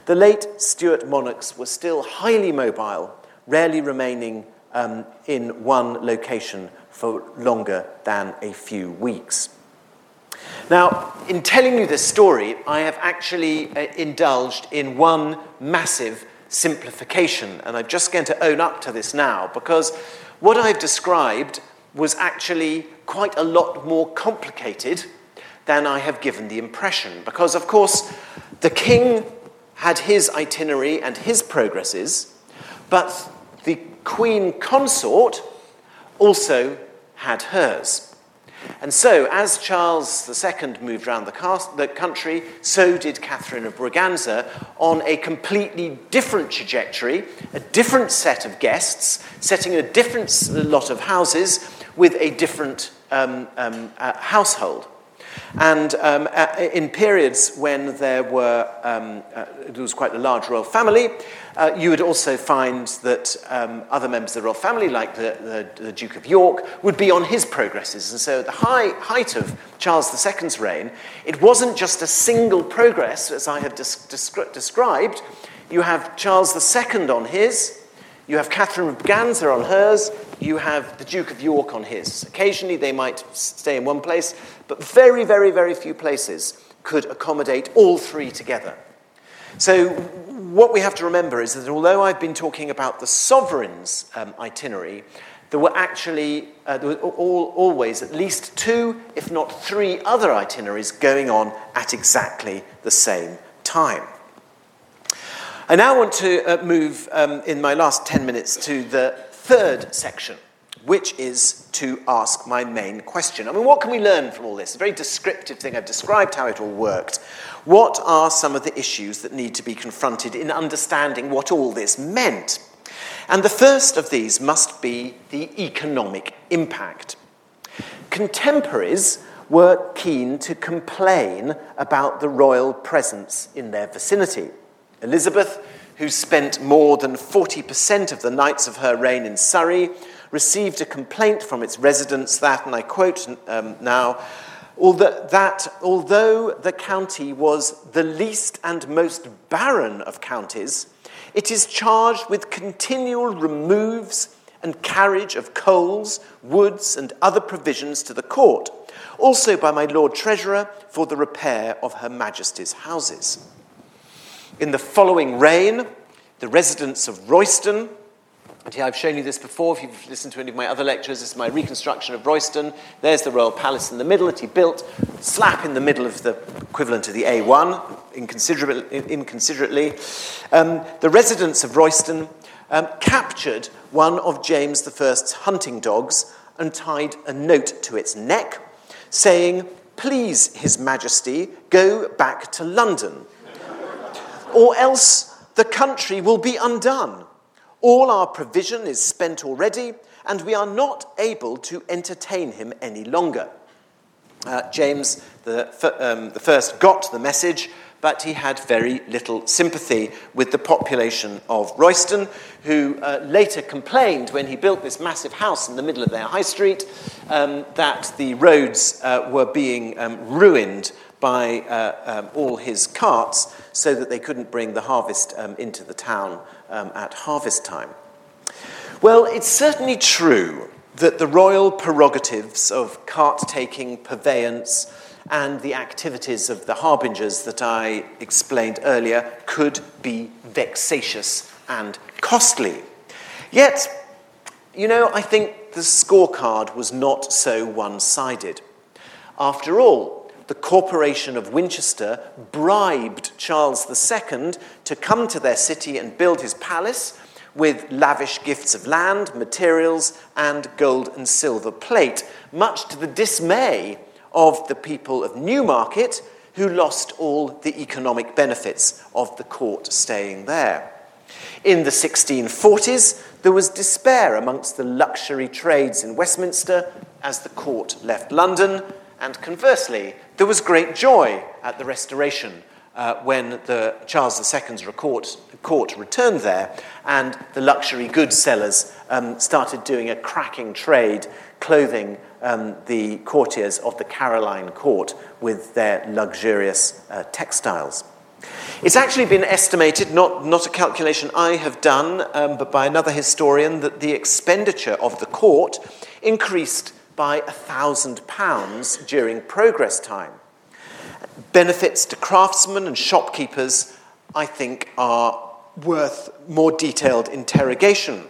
the late Stuart monarchs were still highly mobile, rarely remaining um, in one location for longer than a few weeks. Now, in telling you this story, I have actually uh, indulged in one massive simplification, and I'm just going to own up to this now, because what I've described was actually quite a lot more complicated than I have given the impression, because, of course, the king had his itinerary and his progresses, but the queen consort also had hers. And so, as Charles the Second moved around the, cast- the country, so did Catherine of Braganza on a completely different trajectory, a different set of guests, setting a different lot of houses with a different um, um, uh, household. And um, uh, in periods when there were um, uh, there was quite a large royal family, uh, you would also find that um, other members of the royal family, like the, the, the Duke of York, would be on his progresses. And so at the high height of Charles the Second's reign, it wasn't just a single progress, as I have dis- descri- described. You have Charles the Second on his, you have Catherine of Braganza on hers, you have the Duke of York on his. Occasionally they might stay in one place, but very, very, very few places could accommodate all three together. So what we have to remember is that although I've been talking about the sovereign's um, itinerary, there were actually uh, there were all, always at least two, if not three, other itineraries going on at exactly the same time. I now want to uh, move um, in my last ten minutes to the third section, which is to ask my main question. I mean, what can we learn from all this? A very descriptive thing. I've described how it all worked. What are some of the issues that need to be confronted in understanding what all this meant? And the first of these must be the economic impact. Contemporaries were keen to complain about the royal presence in their vicinity. Elizabeth, who spent more than forty percent of the nights of her reign in Surrey, received a complaint from its residents that, and I quote um, now, although, that although the county was the least and most barren of counties, it is charged with continual removes and carriage of coals, woods, and other provisions to the court, also by my Lord Treasurer for the repair of Her Majesty's houses. In the following reign, the residents of Royston, and here I've shown you this before, if you've listened to any of my other lectures, this is my reconstruction of Royston. There's the royal palace in the middle that he built, slap in the middle of the equivalent of the A one, inconsiderably. inconsiderately. Um, the residents of Royston um, captured one of James the First's hunting dogs and tied a note to its neck, saying, "Please, His Majesty, go back to London, or else the country will be undone. All our provision is spent already, and we are not able to entertain him any longer." Uh, James the, um, the First got the message, but he had very little sympathy with the population of Royston, who uh, later complained when he built this massive house in the middle of their high street um, that the roads uh, were being um, ruined by uh, um, all his carts, so that they couldn't bring the harvest um, into the town um, at harvest time. Well, it's certainly true that the royal prerogatives of cart-taking, purveyance, and the activities of the harbingers that I explained earlier could be vexatious and costly. Yet, you know, I think the scorecard was not so one-sided. After all, the Corporation of Winchester bribed Charles the Second to come to their city and build his palace with lavish gifts of land, materials, and gold and silver plate, much to the dismay of the people of Newmarket, who lost all the economic benefits of the court staying there. In the sixteen forties, there was despair amongst the luxury trades in Westminster as the court left London, and conversely, there was great joy at the Restoration uh, when the Charles the Second's court, court returned there, and the luxury goods sellers um, started doing a cracking trade, clothing um, the courtiers of the Caroline court with their luxurious uh, textiles. It's actually been estimated, not, not a calculation I have done, um, but by another historian, that the expenditure of the court increased by one thousand pounds during Progress time. Benefits to craftsmen and shopkeepers, I think, are worth more detailed interrogation.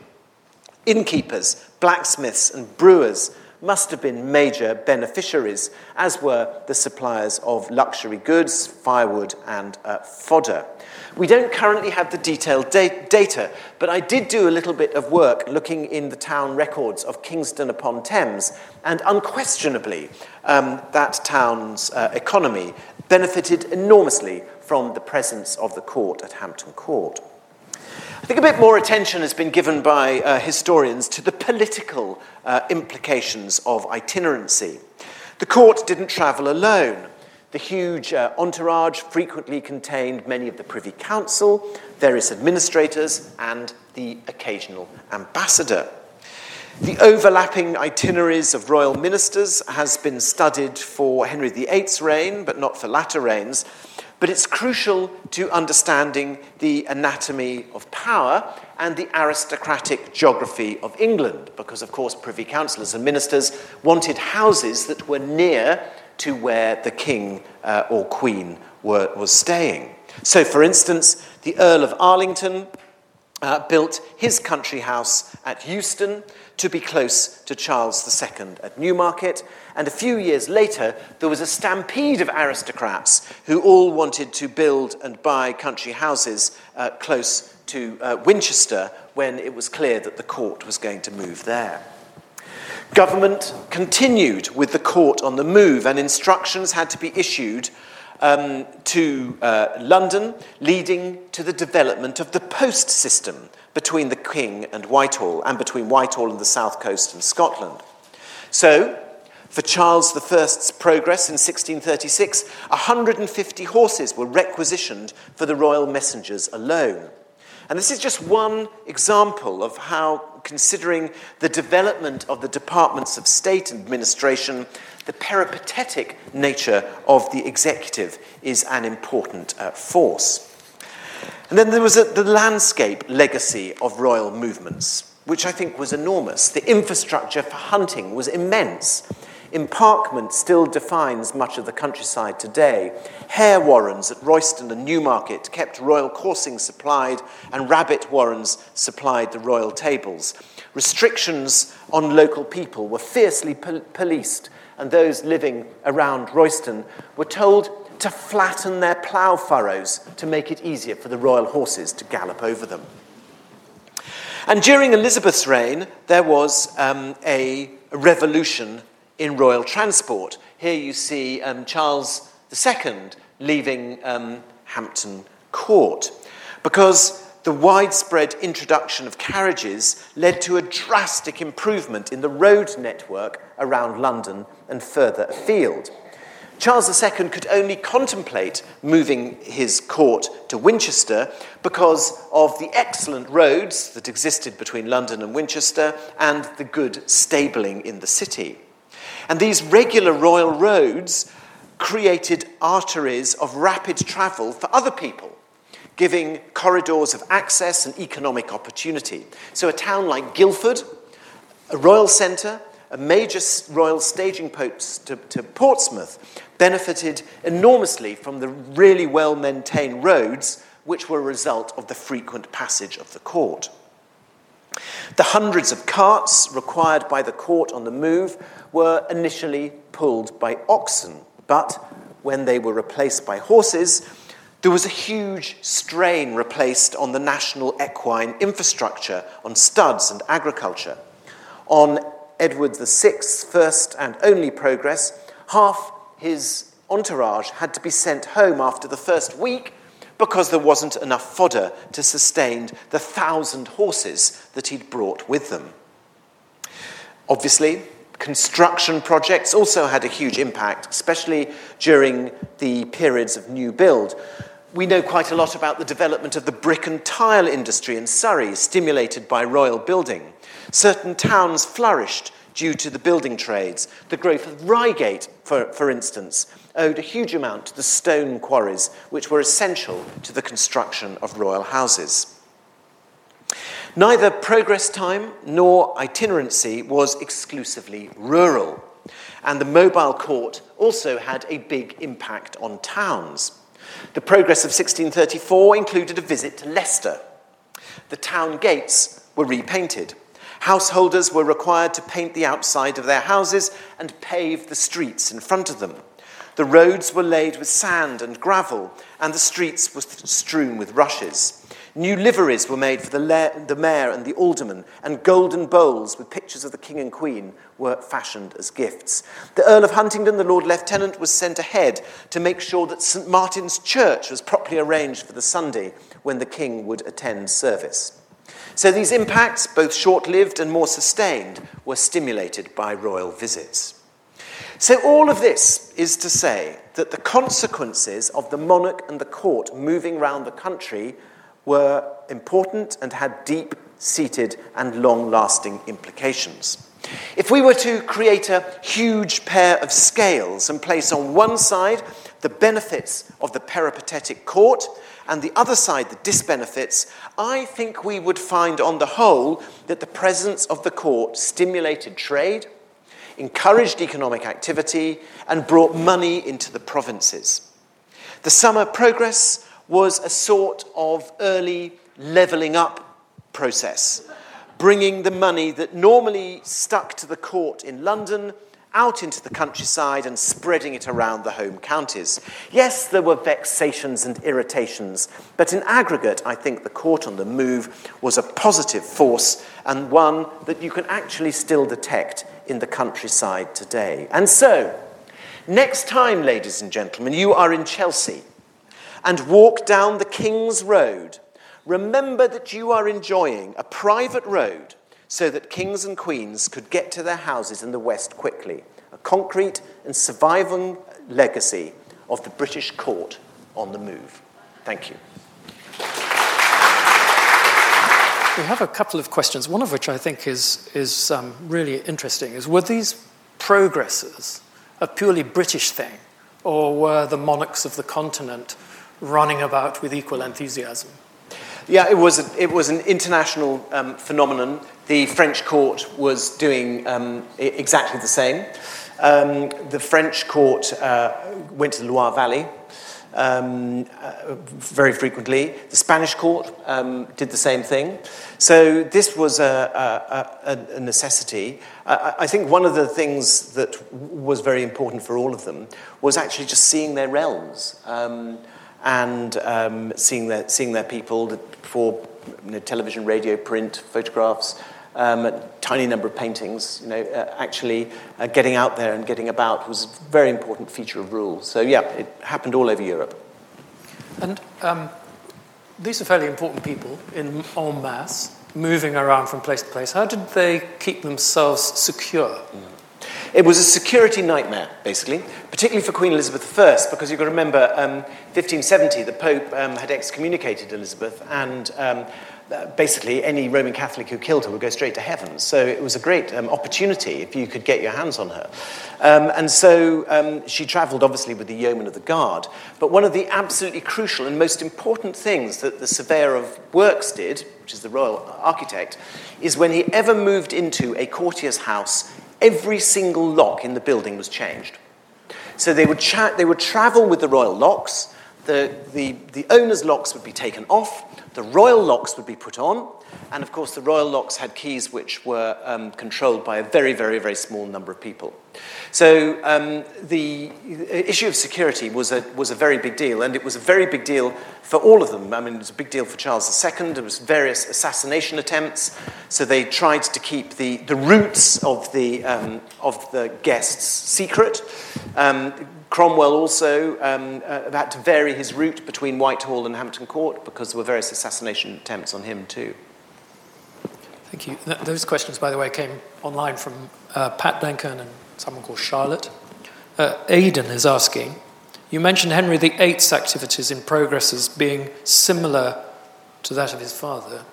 Innkeepers, blacksmiths, and brewers must have been major beneficiaries, as were the suppliers of luxury goods, firewood, and uh, fodder. We don't currently have the detailed da- data, but I did do a little bit of work looking in the town records of Kingston-upon-Thames, and unquestionably, um, that town's uh, economy benefited enormously from the presence of the court at Hampton Court. I think a bit more attention has been given by uh, historians to the political uh, implications of itinerancy. The court didn't travel alone. The huge uh, entourage frequently contained many of the Privy Council, various administrators, and the occasional ambassador. The overlapping itineraries of royal ministers has been studied for Henry the Eighth's reign, but not for latter reigns. But it's crucial to understanding the anatomy of power and the aristocratic geography of England, because, of course, Privy Councillors and ministers wanted houses that were near to where the king uh, or queen were, was staying. So, for instance, the Earl of Arlington uh, built his country house at Euston to be close to Charles the Second at Newmarket, and a few years later there was a stampede of aristocrats who all wanted to build and buy country houses uh, close to uh, Winchester when it was clear that the court was going to move there. Government continued with the court on the move, and instructions had to be issued um, to uh, London, leading to the development of the post system between the King and Whitehall, and between Whitehall and the south coast of Scotland. So, for Charles the First's progress in sixteen thirty-six, one hundred fifty horses were requisitioned for the royal messengers alone. And this is just one example of how, considering the development of the departments of state administration, the peripatetic nature of the executive is an important uh, force. And then there was a, the landscape legacy of royal movements, which I think was enormous. The infrastructure for hunting was immense. Emparkment still defines much of the countryside today. Hare warrens at Royston and Newmarket kept royal coursing supplied, and rabbit warrens supplied the royal tables. Restrictions on local people were fiercely pol- policed, and those living around Royston were told to flatten their plough furrows to make it easier for the royal horses to gallop over them. And during Elizabeth's reign, there was um, a revolution in royal transport. Here you see um, Charles the Second leaving um, Hampton Court, because the widespread introduction of carriages led to a drastic improvement in the road network around London and further afield. Charles the Second could only contemplate moving his court to Winchester because of the excellent roads that existed between London and Winchester and the good stabling in the city. And these regular royal roads created arteries of rapid travel for other people, giving corridors of access and economic opportunity. So a town like Guildford, a royal centre, a major royal staging post to, to Portsmouth, benefited enormously from the really well-maintained roads, which were a result of the frequent passage of the court. The hundreds of carts required by the court on the move were initially pulled by oxen, but when they were replaced by horses, there was a huge strain replaced on the national equine infrastructure, on studs and agriculture. On Edward the Sixth's first and only progress, half his entourage had to be sent home after the first week because there wasn't enough fodder to sustain the thousand horses that he'd brought with them. Obviously, construction projects also had a huge impact, especially during the periods of new build. we know quite a lot about the development of the brick and tile industry in Surrey, stimulated by royal building. Certain towns flourished due to the building trades. The growth of Reigate, for, for instance, owed a huge amount to the stone quarries, which were essential to the construction of royal houses. Neither progress time nor itinerancy was exclusively rural, and the mobile court also had a big impact on towns. The progress of sixteen thirty-four included a visit to Leicester. The town gates were repainted. Householders were required to paint the outside of their houses and pave the streets in front of them. The roads were laid with sand and gravel, and the streets were strewn with rushes. New liveries were made for the, la- the mayor and the aldermen, and golden bowls with pictures of the king and queen were fashioned as gifts. The Earl of Huntingdon, the Lord Lieutenant, was sent ahead to make sure that Saint Martin's Church was properly arranged for the Sunday when the king would attend service. So these impacts, both short-lived and more sustained, were stimulated by royal visits. So all of this is to say that the consequences of the monarch and the court moving round the country were important and had deep-seated and long-lasting implications. If we were to create a huge pair of scales and place on one side the benefits of the peripatetic court and the other side the disbenefits, I think we would find on the whole that the presence of the court stimulated trade, encouraged economic activity, and brought money into the provinces. The summer progress was a sort of early levelling up process, bringing the money that normally stuck to the court in London out into the countryside and spreading it around the home counties. Yes, there were vexations and irritations, but in aggregate, I think the court on the move was a positive force and one that you can actually still detect in the countryside today. And so, next time, ladies and gentlemen, you are in Chelsea and walk down the King's Road, remember that you are enjoying a private road so that kings and queens could get to their houses in the West quickly, a concrete and surviving legacy of the British court on the move. Thank you. We have a couple of questions, one of which I think is, is um, really interesting, is were these progresses a purely British thing, or were the monarchs of the continent running about with equal enthusiasm? Yeah, it was a, it was an international um, phenomenon. The French court was doing um, I- exactly the same. Um, the French court uh, went to the Loire Valley um, uh, very frequently. The Spanish court um, did the same thing. So this was a, a, a necessity. I, I think one of the things that was very important for all of them was actually just seeing their realms. Um, and um, seeing their seeing their people for, you know, television, radio, print, photographs, um, a tiny number of paintings. You know, uh, actually uh, getting out there and getting about was a very important feature of rule. So yeah, it happened all over Europe. And um, these are fairly important people in en masse, moving around from place to place. How did they keep themselves secure? Mm. It was a security nightmare, basically, particularly for Queen Elizabeth the First, because you've got to remember, um, fifteen seventy, the Pope um, had excommunicated Elizabeth, and um, basically any Roman Catholic who killed her would go straight to heaven. So it was a great um, opportunity if you could get your hands on her. Um, and so um, she travelled, obviously, with the yeomen of the guard. But one of the absolutely crucial and most important things that the surveyor of works did, which is the royal architect, is when he ever moved into a courtier's house, every single lock in the building was changed. So they would cha- they would travel with the royal locks. The, the, the owner's locks would be taken off. The royal locks would be put on. And, of course, the royal locks had keys which were um, controlled by a very, very, very small number of people. So um, the issue of security was a, was a very big deal, and it was a very big deal for all of them. I mean, it was a big deal for Charles the Second. There was various assassination attempts. So they tried to keep the, the roots of the, um, of the guests secret. Um, Cromwell also um, uh, had to vary his route between Whitehall and Hampton Court because there were various assassination attempts on him too. Thank you. Th- those questions, by the way, came online from uh, Pat Duncan and someone called Charlotte. Uh, Aidan is asking, You mentioned Henry the eighth's activities in progress as being similar to that of his father.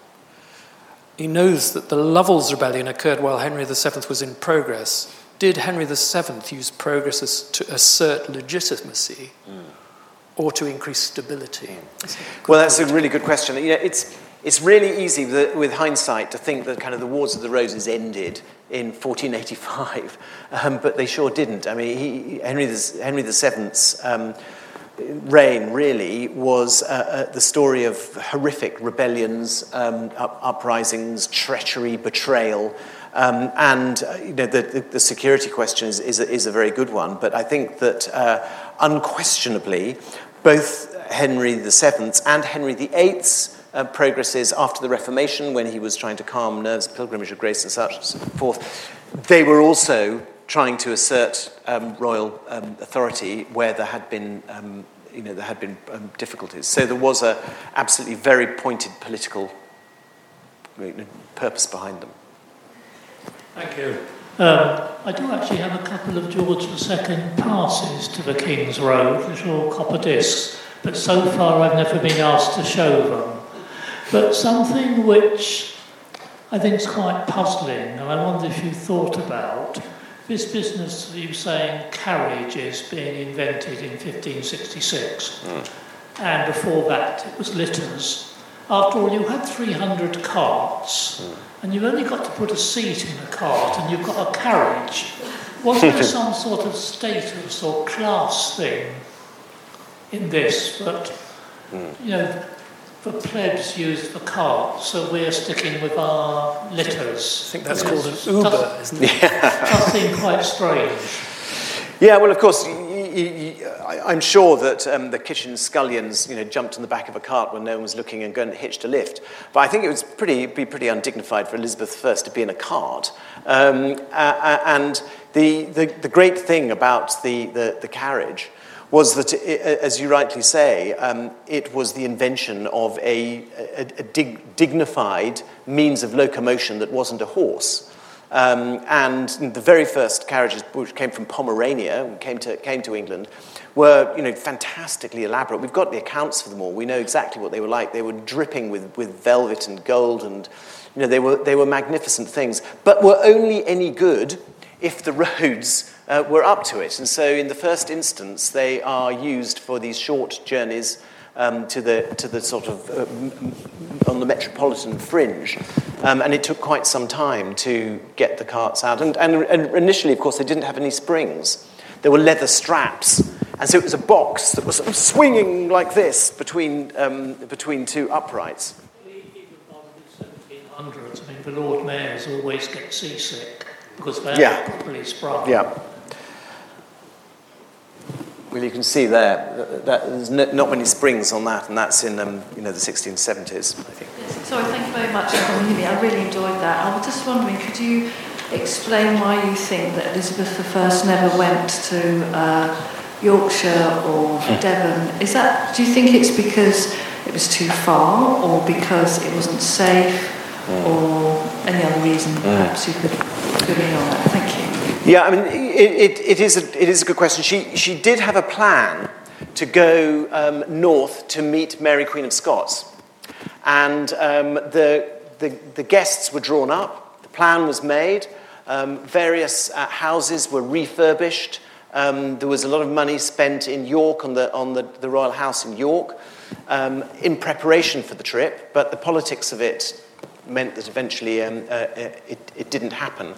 He knows that the Lovell's Rebellion occurred while Henry the seventh was in progress. Did Henry the seventh use progress as to assert legitimacy mm. or to increase stability? That's well, that's point. a really good question. You know, it's, it's really easy that, with hindsight to think that kind of the Wars of the Roses ended in fourteen eighty-five, um, but they sure didn't. I mean, he, Henry, the, Henry the seventh's... Um, reign really was uh, uh, the story of horrific rebellions, um, up- uprisings, treachery, betrayal, um, and uh, you know the, the, the security question is, is, a, is a very good one. But I think that uh, unquestionably, both Henry the seventh's and Henry the eighth's uh, progresses after the Reformation, when he was trying to calm nerves, pilgrimage of grace, and such and so forth, they were also trying to assert um, royal um, authority where there had been, um, you know, there had been um, difficulties. So there was a absolutely very pointed political purpose behind them. Thank you. Um, I do actually have a couple of George the second passes to the King's Road, little copper discs, but so far I've never been asked to show them. But something which I think is quite puzzling, and I wonder if you thought about. This business that you're saying carriages being invented in fifteen sixty-six, mm. and before that it was litters. After all, you had three hundred carts, mm. and you've only got to put a seat in a cart, and you've got a carriage. Was there some sort of status or class thing in this? But mm. you know, the plebs used the carts, so we're sticking with our litters. I think that's called an Uber, tough, isn't it? Yeah. Does seem quite strange. Yeah, well, of course, y- y- y- I'm sure that um, the kitchen scullions, you know, jumped on the back of a cart when no one was looking and got hitched a lift. But I think it would pretty be pretty undignified for Elizabeth the First to be in a cart. Um, uh, and the, the the great thing about the the, the carriage was that, as you rightly say, um, it was the invention of a, a, a dig, dignified means of locomotion that wasn't a horse. Um, and the very first carriages, which came from Pomerania and came to came to England, were, you know, fantastically elaborate. We've got the accounts for them all. We know exactly what they were like. They were dripping with, with velvet and gold, and you know they were they were magnificent things, but were only any good if the roads Uh, were up to it. And so in the first instance, they are used for these short journeys um, to the to the sort of uh, m- on the metropolitan fringe. Um, and it took quite some time to get the carts out. And, and, and initially, of course, they didn't have any springs. There were leather straps. And so it was a box that was sort of swinging like this between um, between two uprights. Even by the seventeen hundreds, I mean, the Lord Mayors always get seasick because they yeah. haven't properly sprung. Yeah. Well, you can see there that, that there's no, not many springs on that, and that's in um, you know the sixteen seventies, I think. Yes, sorry, thank you very much for having me. I really enjoyed that. I was just wondering, could you explain why you think that Elizabeth the First never went to uh, Yorkshire or Devon? Is that? Do you think it's because it was too far, or because it wasn't safe, mm. or any other reason? Mm. Perhaps you could fill me on that. Thank you. Yeah, I mean, it, it, it, is a, it is a good question. She she did have a plan to go um, north to meet Mary, Queen of Scots. And um, the, the the guests were drawn up. The plan was made. Um, various uh, houses were refurbished. Um, there was a lot of money spent in York, on the, on the, the royal house in York, um, in preparation for the trip. But the politics of it meant that eventually um, uh, it, it didn't happen.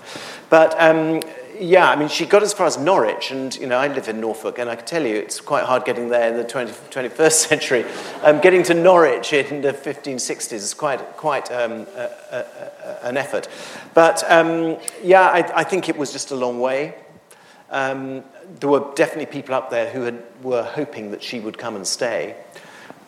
But Um, Yeah, I mean, she got as far as Norwich, and, you know, I live in Norfolk, and I can tell you it's quite hard getting there in the twentieth, twenty-first century. Um, getting to Norwich in the fifteen sixties is quite quite um, a, a, a, an effort. But, um, yeah, I, I think it was just a long way. Um, there were definitely people up there who had, were hoping that she would come and stay,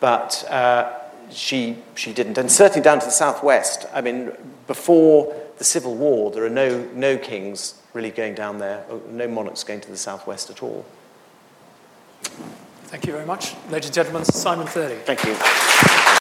but uh, she she didn't. And certainly down to the southwest. I mean, before the Civil War, there are no no kings really going down there, no monarchs going to the southwest at all. Thank you very much. Ladies and gentlemen, Simon Thirley. Thank you.